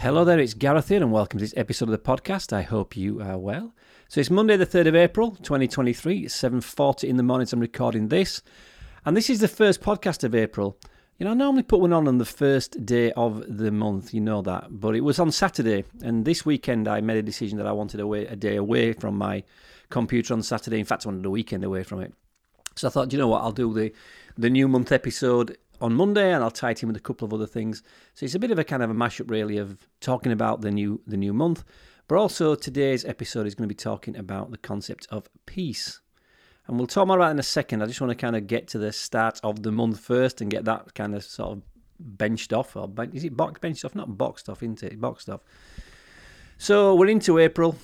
Hello there, it's Gareth here and welcome to this episode of the podcast. I hope you are well. So it's Monday the 3rd of April 2023, it's 7:40 in the morning so I'm recording this. And this is the first podcast of April. You know, I normally put one on the first day of the month, you know that. But it was on Saturday and this weekend I made a decision that I wanted a day away from my computer on Saturday. In fact, I wanted a weekend away from it. So I thought, you know what, I'll do the new month episode on Monday, and I'll tie it in with a couple of other things. So it's a bit of a kind of a mashup, really, of talking about the new month, but also today's episode is going to be talking about the concept of peace, and we'll talk more about that in a second. I just want to kind of get to the start of the month first and get that kind of sort of benched off, or is it benched off? Not boxed off, isn't it? Boxed off. So we're into April.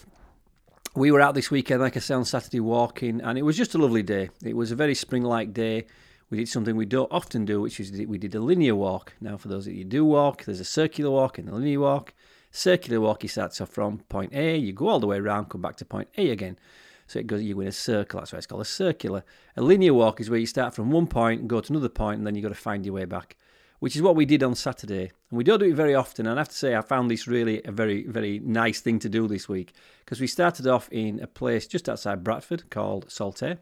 We were out this weekend, like I said, on Saturday walking, and it was just a lovely day. It was a very spring-like day. We did something we don't often do, which is we did a linear walk. Now, for those of you who do walk, there's a circular walk and a linear walk. Circular walk, you start off from point A, you go all the way around, come back to point A again. So it goes, you go in a circle, that's why it's called a circular. A linear walk is where you start from one point, go to another point, and then you've got to find your way back, which is what we did on Saturday. And we don't do it very often, and I have to say I found this really a very, very nice thing to do this week, because we started off in a place just outside Bradford called Saltaire.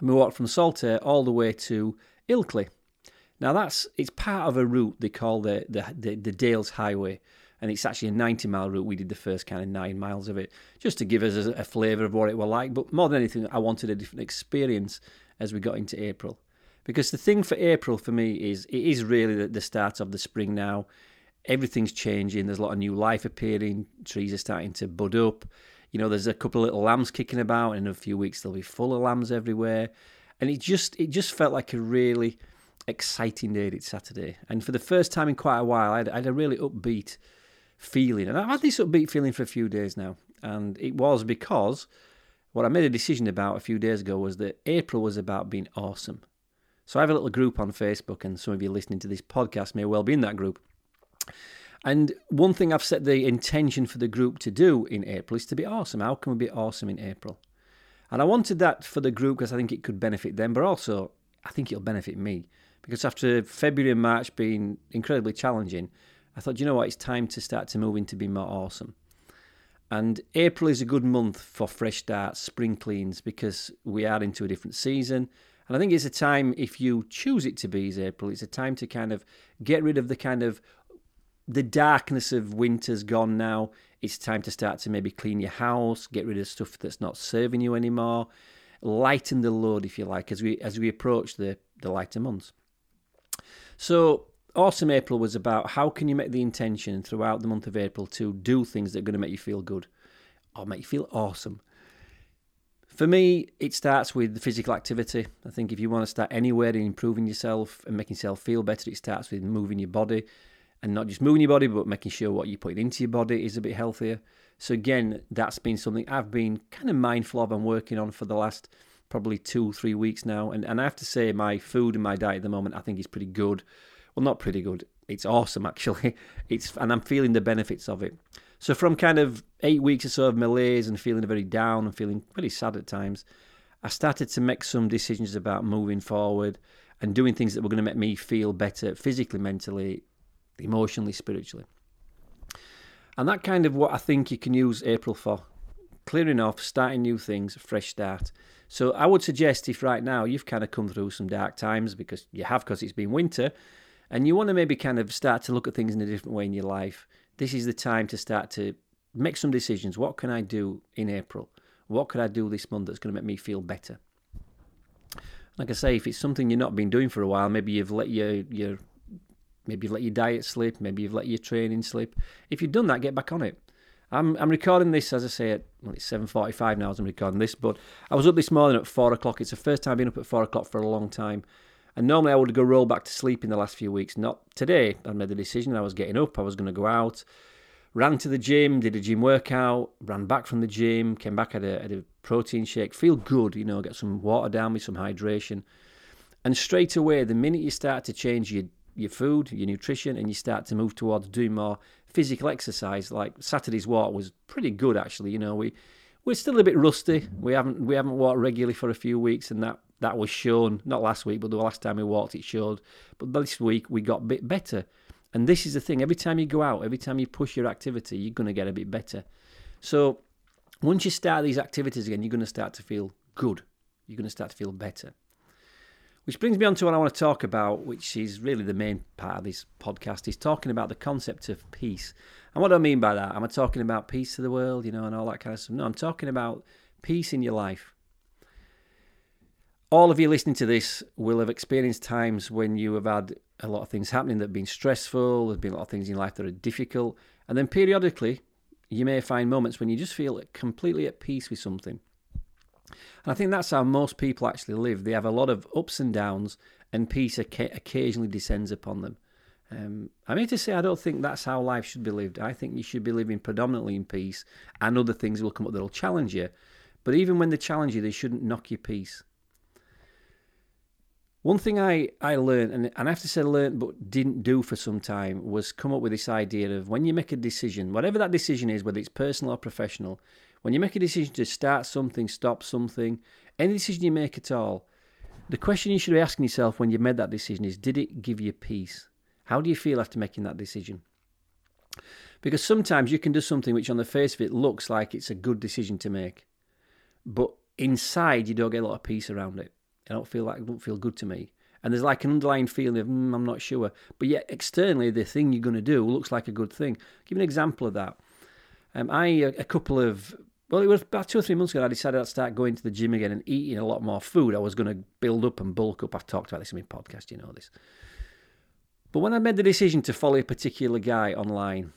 And we walked from Saltaire all the way to Ilkley. Now it's part of a route they call the Dales Highway, and it's actually a 90-mile route. We did the first kind of 9 miles of it, just to give us a flavour of what it was like. But more than anything, I wanted a different experience as we got into April, because the thing for April for me is it is really the start of the spring now. Everything's changing. There's a lot of new life appearing. Trees are starting to bud up. You know, there's a couple of little lambs kicking about, and in a few weeks there'll be full of lambs everywhere. And it just felt like a really exciting day. It's Saturday, and for the first time in quite a while, I had a really upbeat feeling. And I've had this upbeat feeling for a few days now, and it was because what I made a decision about a few days ago was that April was about being awesome. So I have a little group on Facebook, and some of you listening to this podcast may well be in that group. And one thing I've set the intention for the group to do in April is to be awesome. How can we be awesome in April? And I wanted that for the group because I think it could benefit them, but also I think it'll benefit me. Because after February and March being incredibly challenging, I thought, you know what, it's time to start to move into being more awesome. And April is a good month for fresh starts, spring cleans, because we are into a different season. And I think it's a time, if you choose it to be is April, it's a time to kind of get rid of the darkness of winter's gone now. It's time to start to maybe clean your house, get rid of stuff that's not serving you anymore, lighten the load, if you like, as we approach the lighter months. So awesome April was about how can you make the intention throughout the month of April to do things that are going to make you feel good or make you feel awesome. For me, it starts with the physical activity. I think if you want to start anywhere in improving yourself and making yourself feel better, it starts with moving your body. And not just moving your body, but making sure what you're putting into your body is a bit healthier. So again, that's been something I've been kind of mindful of and working on for the last probably 2-3 weeks now. And I have to say my food and my diet at the moment I think is pretty good. Well, not pretty good. It's awesome, actually. And I'm feeling the benefits of it. So from kind of 8 weeks or so of malaise and feeling very down and feeling pretty sad at times, I started to make some decisions about moving forward and doing things that were going to make me feel better physically, mentally, emotionally, spiritually. And that kind of what I think you can use April for. Clearing off, starting new things, fresh start. So I would suggest if right now you've kind of come through some dark times, because it's been winter, and you want to maybe kind of start to look at things in a different way in your life, this is the time to start to make some decisions. What can I do in April? What could I do this month that's going to make me feel better? Like I say, if it's something you've not been doing for a while, maybe you've let your maybe you've let your diet slip, maybe you've let your training slip. If you've done that, get back on it. I'm recording this, as I say, it's 7:45 now as I'm recording this, but I was up this morning at 4 o'clock. It's the first time I've been up at 4 o'clock for a long time. And normally I would go roll back to sleep in the last few weeks. Not today. I made the decision. I was getting up. I was going to go out. Ran to the gym, did a gym workout, ran back from the gym, came back, had a protein shake. Feel good, you know, get some water down me, some hydration. And straight away, the minute you start to change your food, your nutrition, and you start to move towards doing more physical exercise. Like Saturday's walk was pretty good, actually. You know, we're still a bit rusty. We haven't walked regularly for a few weeks, and that was shown. Not last week, but the last time we walked, it showed. But this week we got a bit better, And this is the thing, every time you go out, every time you push your activity, you're going to get a bit better. So once you start these activities again, you're going to start to feel good. You're going to start to feel better. Which brings me on to what I want to talk about, which is really the main part of this podcast, is talking about the concept of peace. And what do I mean by that? Am I talking about peace to the world, you know, and all that kind of stuff? No, I'm talking about peace in your life. All of you listening to this will have experienced times when you have had a lot of things happening that have been stressful, there's been a lot of things in life that are difficult, and then periodically you may find moments when you just feel completely at peace with something. And I think that's how most people actually live. They have a lot of ups and downs, and peace occasionally descends upon them. I'm here to say I don't think that's how life should be lived. I think you should be living predominantly in peace, and other things will come up that will challenge you. But even when they challenge you, they shouldn't knock your peace. One thing I learned, and I have to say learned but didn't do for some time, was come up with this idea of when you make a decision, whatever that decision is, whether it's personal or professional, when you make a decision to start something, stop something, any decision you make at all, the question you should be asking yourself when you've made that decision is, did it give you peace? How do you feel after making that decision? Because sometimes you can do something which on the face of it looks like it's a good decision to make, but inside you don't get a lot of peace around it. It don't feel good to me. And there's like an underlying feeling of, I'm not sure. But yet externally, the thing you're going to do looks like a good thing. I'll give you an example of that. It was about 2 or 3 months ago, I decided I'd start going to the gym again and eating a lot more food. I was going to build up and bulk up. I've talked about this in my podcast, you know this. But when I made the decision to follow a particular guy online,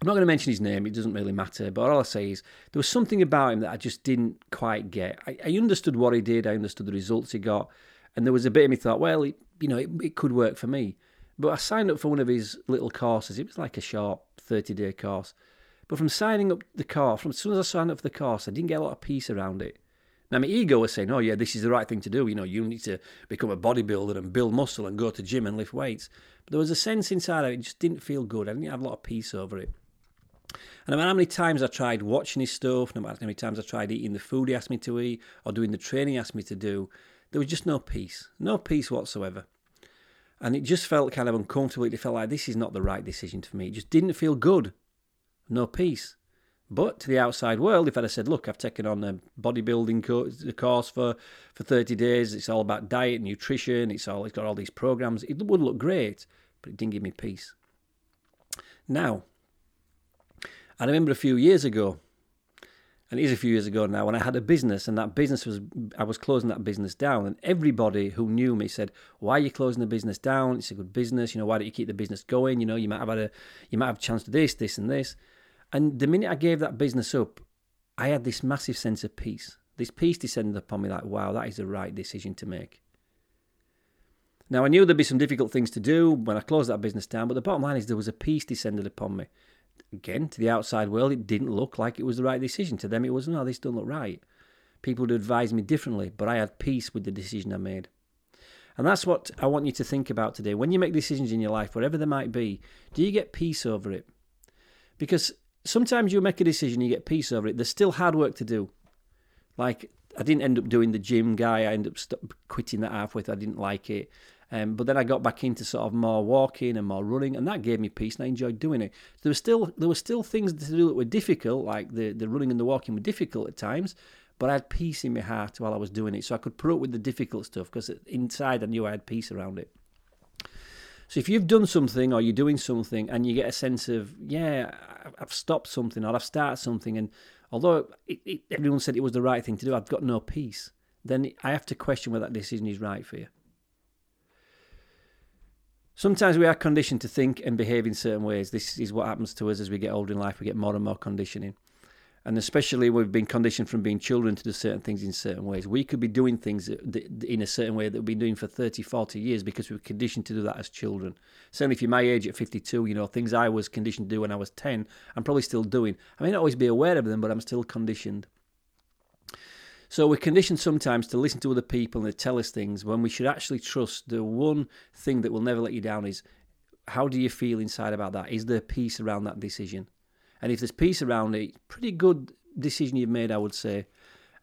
I'm not going to mention his name, it doesn't really matter, but all I'll say is there was something about him that I just didn't quite get. I understood what he did, I understood the results he got, and there was a bit of me thought, well, it could work for me. But I signed up for one of his little courses. It was like a short 30-day course. But as soon as I signed up for the course, I didn't get a lot of peace around it. Now, my ego was saying, oh yeah, this is the right thing to do. You know, you need to become a bodybuilder and build muscle and go to gym and lift weights. But there was a sense inside of it just didn't feel good. I didn't have a lot of peace over it. And no matter how many times I tried watching his stuff, no matter how many times I tried eating the food he asked me to eat or doing the training he asked me to do, there was just no peace whatsoever. And it just felt kind of uncomfortable. It felt like this is not the right decision for me. It just didn't feel good, no peace. But to the outside world, if I'd have said, look, I've taken on a bodybuilding course for 30 days, it's all about diet and nutrition, it's got all these programs, it would look great, but it didn't give me peace. Now, I remember a few years ago now, when I had a business, and I was closing that business down, and everybody who knew me said, why are you closing the business down? It's a good business, why don't you keep the business going? You might have a chance to this and this. And the minute I gave that business up, I had this massive sense of peace. This peace descended upon me like, wow, that is the right decision to make. Now, I knew there'd be some difficult things to do when I closed that business down, but the bottom line is there was a peace descended upon me. Again, to the outside world, it didn't look like it was the right decision. To them, it was, no, this doesn't look right. People would advise me differently, but I had peace with the decision I made. And that's what I want you to think about today. When you make decisions in your life, whatever they might be, do you get peace over it? Because sometimes you make a decision, you get peace over it. There's still hard work to do. Like, I didn't end up doing the gym guy. I ended up quitting that halfway. I didn't like it. But then I got back into sort of more walking and more running, and that gave me peace, and I enjoyed doing it. There were still things to do that were difficult, like the running and the walking were difficult at times, but I had peace in my heart while I was doing it, so I could put up with the difficult stuff, because inside I knew I had peace around it. So if you've done something or you're doing something and you get a sense of, yeah, I've stopped something or I've started something, and although everyone said it was the right thing to do, I've got no peace, then I have to question whether that decision is right for you. Sometimes we are conditioned to think and behave in certain ways. This is what happens to us as we get older in life. We get more and more conditioning. And especially we've been conditioned from being children to do certain things in certain ways. We could be doing things in a certain way that we've been doing for 30, 40 years because we were conditioned to do that as children. Certainly if you're my age at 52, things I was conditioned to do when I was 10, I'm probably still doing. I may not always be aware of them, but I'm still conditioned. So we're conditioned sometimes to listen to other people and they tell us things when we should actually trust the one thing that will never let you down is, how do you feel inside about that? Is there peace around that decision? And if there's peace around it, pretty good decision you've made, I would say.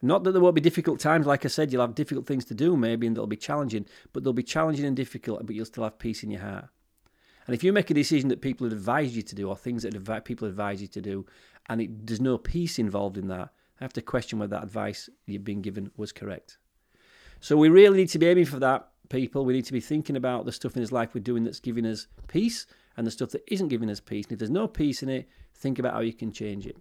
Not that there won't be difficult times. Like I said, you'll have difficult things to do maybe, and they'll be challenging, but they'll be challenging and difficult, but you'll still have peace in your heart. And if you make a decision that people advise you to do, or things that people advise you to do, and there's no peace involved in that, I have to question whether that advice you've been given was correct. So we really need to be aiming for that, people. We need to be thinking about the stuff in this life we're doing that's giving us peace and the stuff that isn't giving us peace. And if there's no peace in it, think about how you can change it.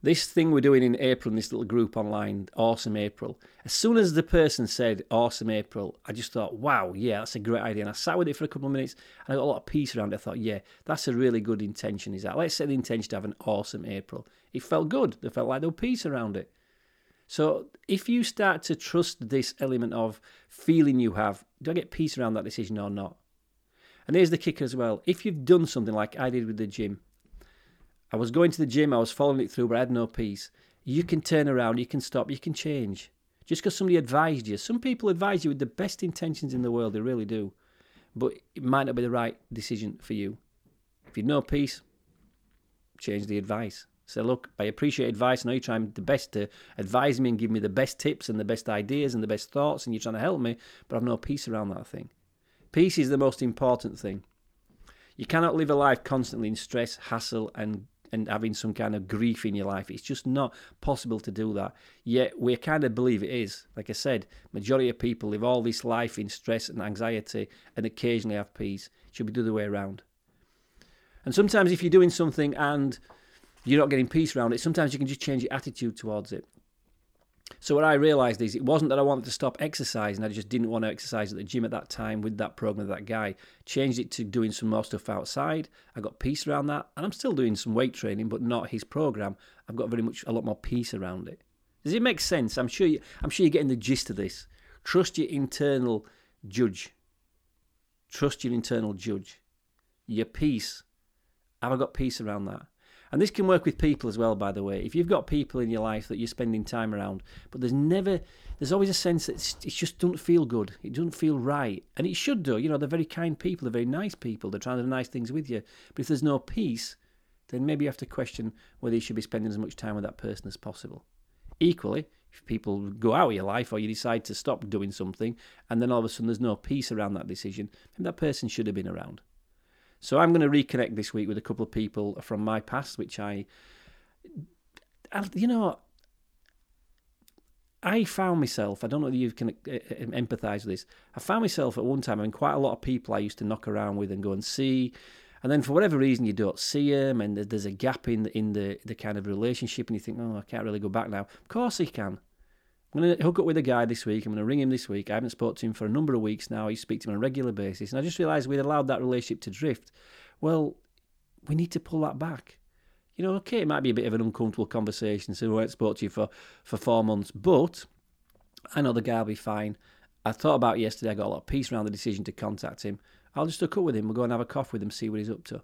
This thing we're doing in April, in this little group online, Awesome April. As soon as the person said Awesome April, I just thought, wow, yeah, that's a great idea. And I sat with it for a couple of minutes and I got a lot of peace around it. I thought, yeah, that's a really good intention, is that. Let's set the intention to have an awesome April. It felt good. They felt like there was peace around it. So if you start to trust this element of feeling you have, do I get peace around that decision or not? And here's the kicker as well. If you've done something like I did with the gym, I was going to the gym, I was following it through, but I had no peace. You can turn around, you can stop, you can change. Just because somebody advised you. Some people advise you with the best intentions in the world, they really do. But it might not be the right decision for you. If you've no peace, change the advice. Say, look, I appreciate advice. I know you're trying the best to advise me and give me the best tips and the best ideas and the best thoughts, and you're trying to help me, but I've no peace around that thing. Peace is the most important thing. You cannot live a life constantly in stress, hassle, and having some kind of grief in your life. It's just not possible to do that. Yet we kind of believe it is. Like I said, majority of people live all this life in stress and anxiety and occasionally have peace. It should be the other way around. And sometimes if you're doing something and you're not getting peace around it, sometimes you can just change your attitude towards it. So what I realised is it wasn't that I wanted to stop exercising. I just didn't want to exercise at the gym at that time with that program, that guy. Changed it to doing some more stuff outside. I got peace around that. And I'm still doing some weight training, but not his program. I've got very much a lot more peace around it. Does it make sense? I'm sure you're getting the gist of this. Trust your internal judge. Trust your internal judge. Your peace. Have I got peace around that? And this can work with people as well, by the way. If you've got people in your life that you're spending time around, but there's always a sense that it just doesn't feel good. It doesn't feel right. And it should do. You know, they're very kind people. They're very nice people. They're trying to do nice things with you. But if there's no peace, then maybe you have to question whether you should be spending as much time with that person as possible. Equally, if people go out of your life or you decide to stop doing something and then all of a sudden there's no peace around that decision, then that person should have been around. So I'm going to reconnect this week with a couple of people from my past, which I found myself, I don't know whether you can empathise with this, I found myself at one time having quite a lot of people I used to knock around with and go and see, and then for whatever reason you don't see them, and there's a gap in the kind of relationship, and you think, oh, I can't really go back now. Of course you can. I'm going to hook up with a guy this week. I'm going to ring him this week. I haven't spoken to him for a number of weeks now. I used to speak to him on a regular basis. And I just realised we'd allowed that relationship to drift. Well, we need to pull that back. You know, okay, it might be a bit of an uncomfortable conversation. So I haven't spoken to you for 4 months. But I know the guy will be fine. I thought about it yesterday. I got a lot of peace around the decision to contact him. I'll just hook up with him. We'll go and have a coffee with him, see what he's up to.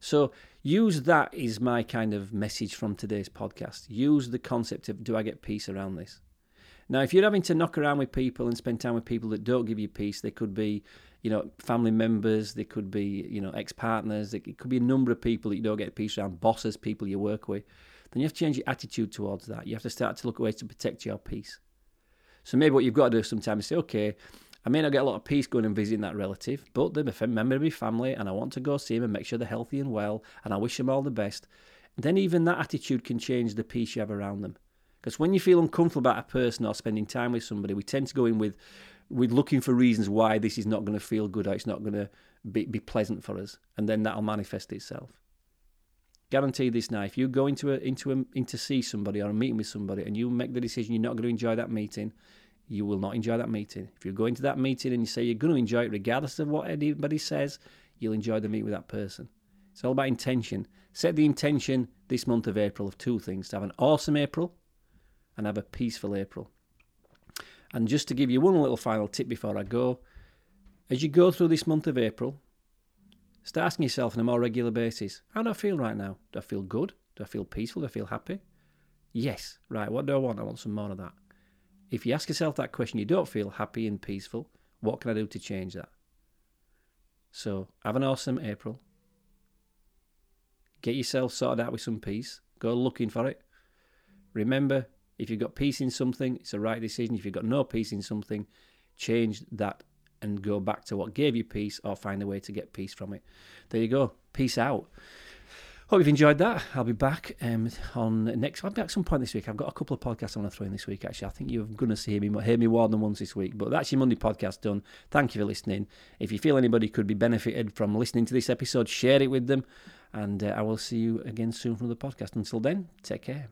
So use that is my kind of message from today's podcast. Use the concept of, do I get peace around this? Now, if you're having to knock around with people and spend time with people that don't give you peace, they could be, you know, family members, they could be, you know, ex-partners, it could be a number of people that you don't get peace around, bosses, people you work with, then you have to change your attitude towards that. You have to start to look at ways to protect your peace. So maybe what you've got to do sometimes is say, okay, I may not get a lot of peace going and visiting that relative, but they're a member of my family and I want to go see them and make sure they're healthy and well, and I wish them all the best. Then even that attitude can change the peace you have around them. Because when you feel uncomfortable about a person or spending time with somebody, we tend to go in with looking for reasons why this is not going to feel good or it's not going to be pleasant for us. And then that'll manifest itself. Guarantee this now. If you go into see somebody or a meeting with somebody and you make the decision you're not going to enjoy that meeting, you will not enjoy that meeting. If you go into that meeting and you say you're going to enjoy it regardless of what anybody says, you'll enjoy the meeting with that person. It's all about intention. Set the intention this month of April of two things. To have an awesome April and have a peaceful April. And just to give you one little final tip before I go, as you go through this month of April, start asking yourself on a more regular basis, how do I feel right now? Do I feel good? Do I feel peaceful? Do I feel happy? Yes. Right, what do I want? I want some more of that. If you ask yourself that question, you don't feel happy and peaceful, what can I do to change that? So, have an awesome April. Get yourself sorted out with some peace. Go looking for it. Remember, if you've got peace in something, it's the right decision. If you've got no peace in something, change that and go back to what gave you peace, or find a way to get peace from it. There you go. Peace out. Hope you've enjoyed that. I'll be back I'll be back some point this week. I've got a couple of podcasts I want to throw in this week, actually. I think you're going to hear me more than once this week. But that's your Monday podcast done. Thank you for listening. If you feel anybody could be benefited from listening to this episode, share it with them. And I will see you again soon for another podcast. Until then, take care.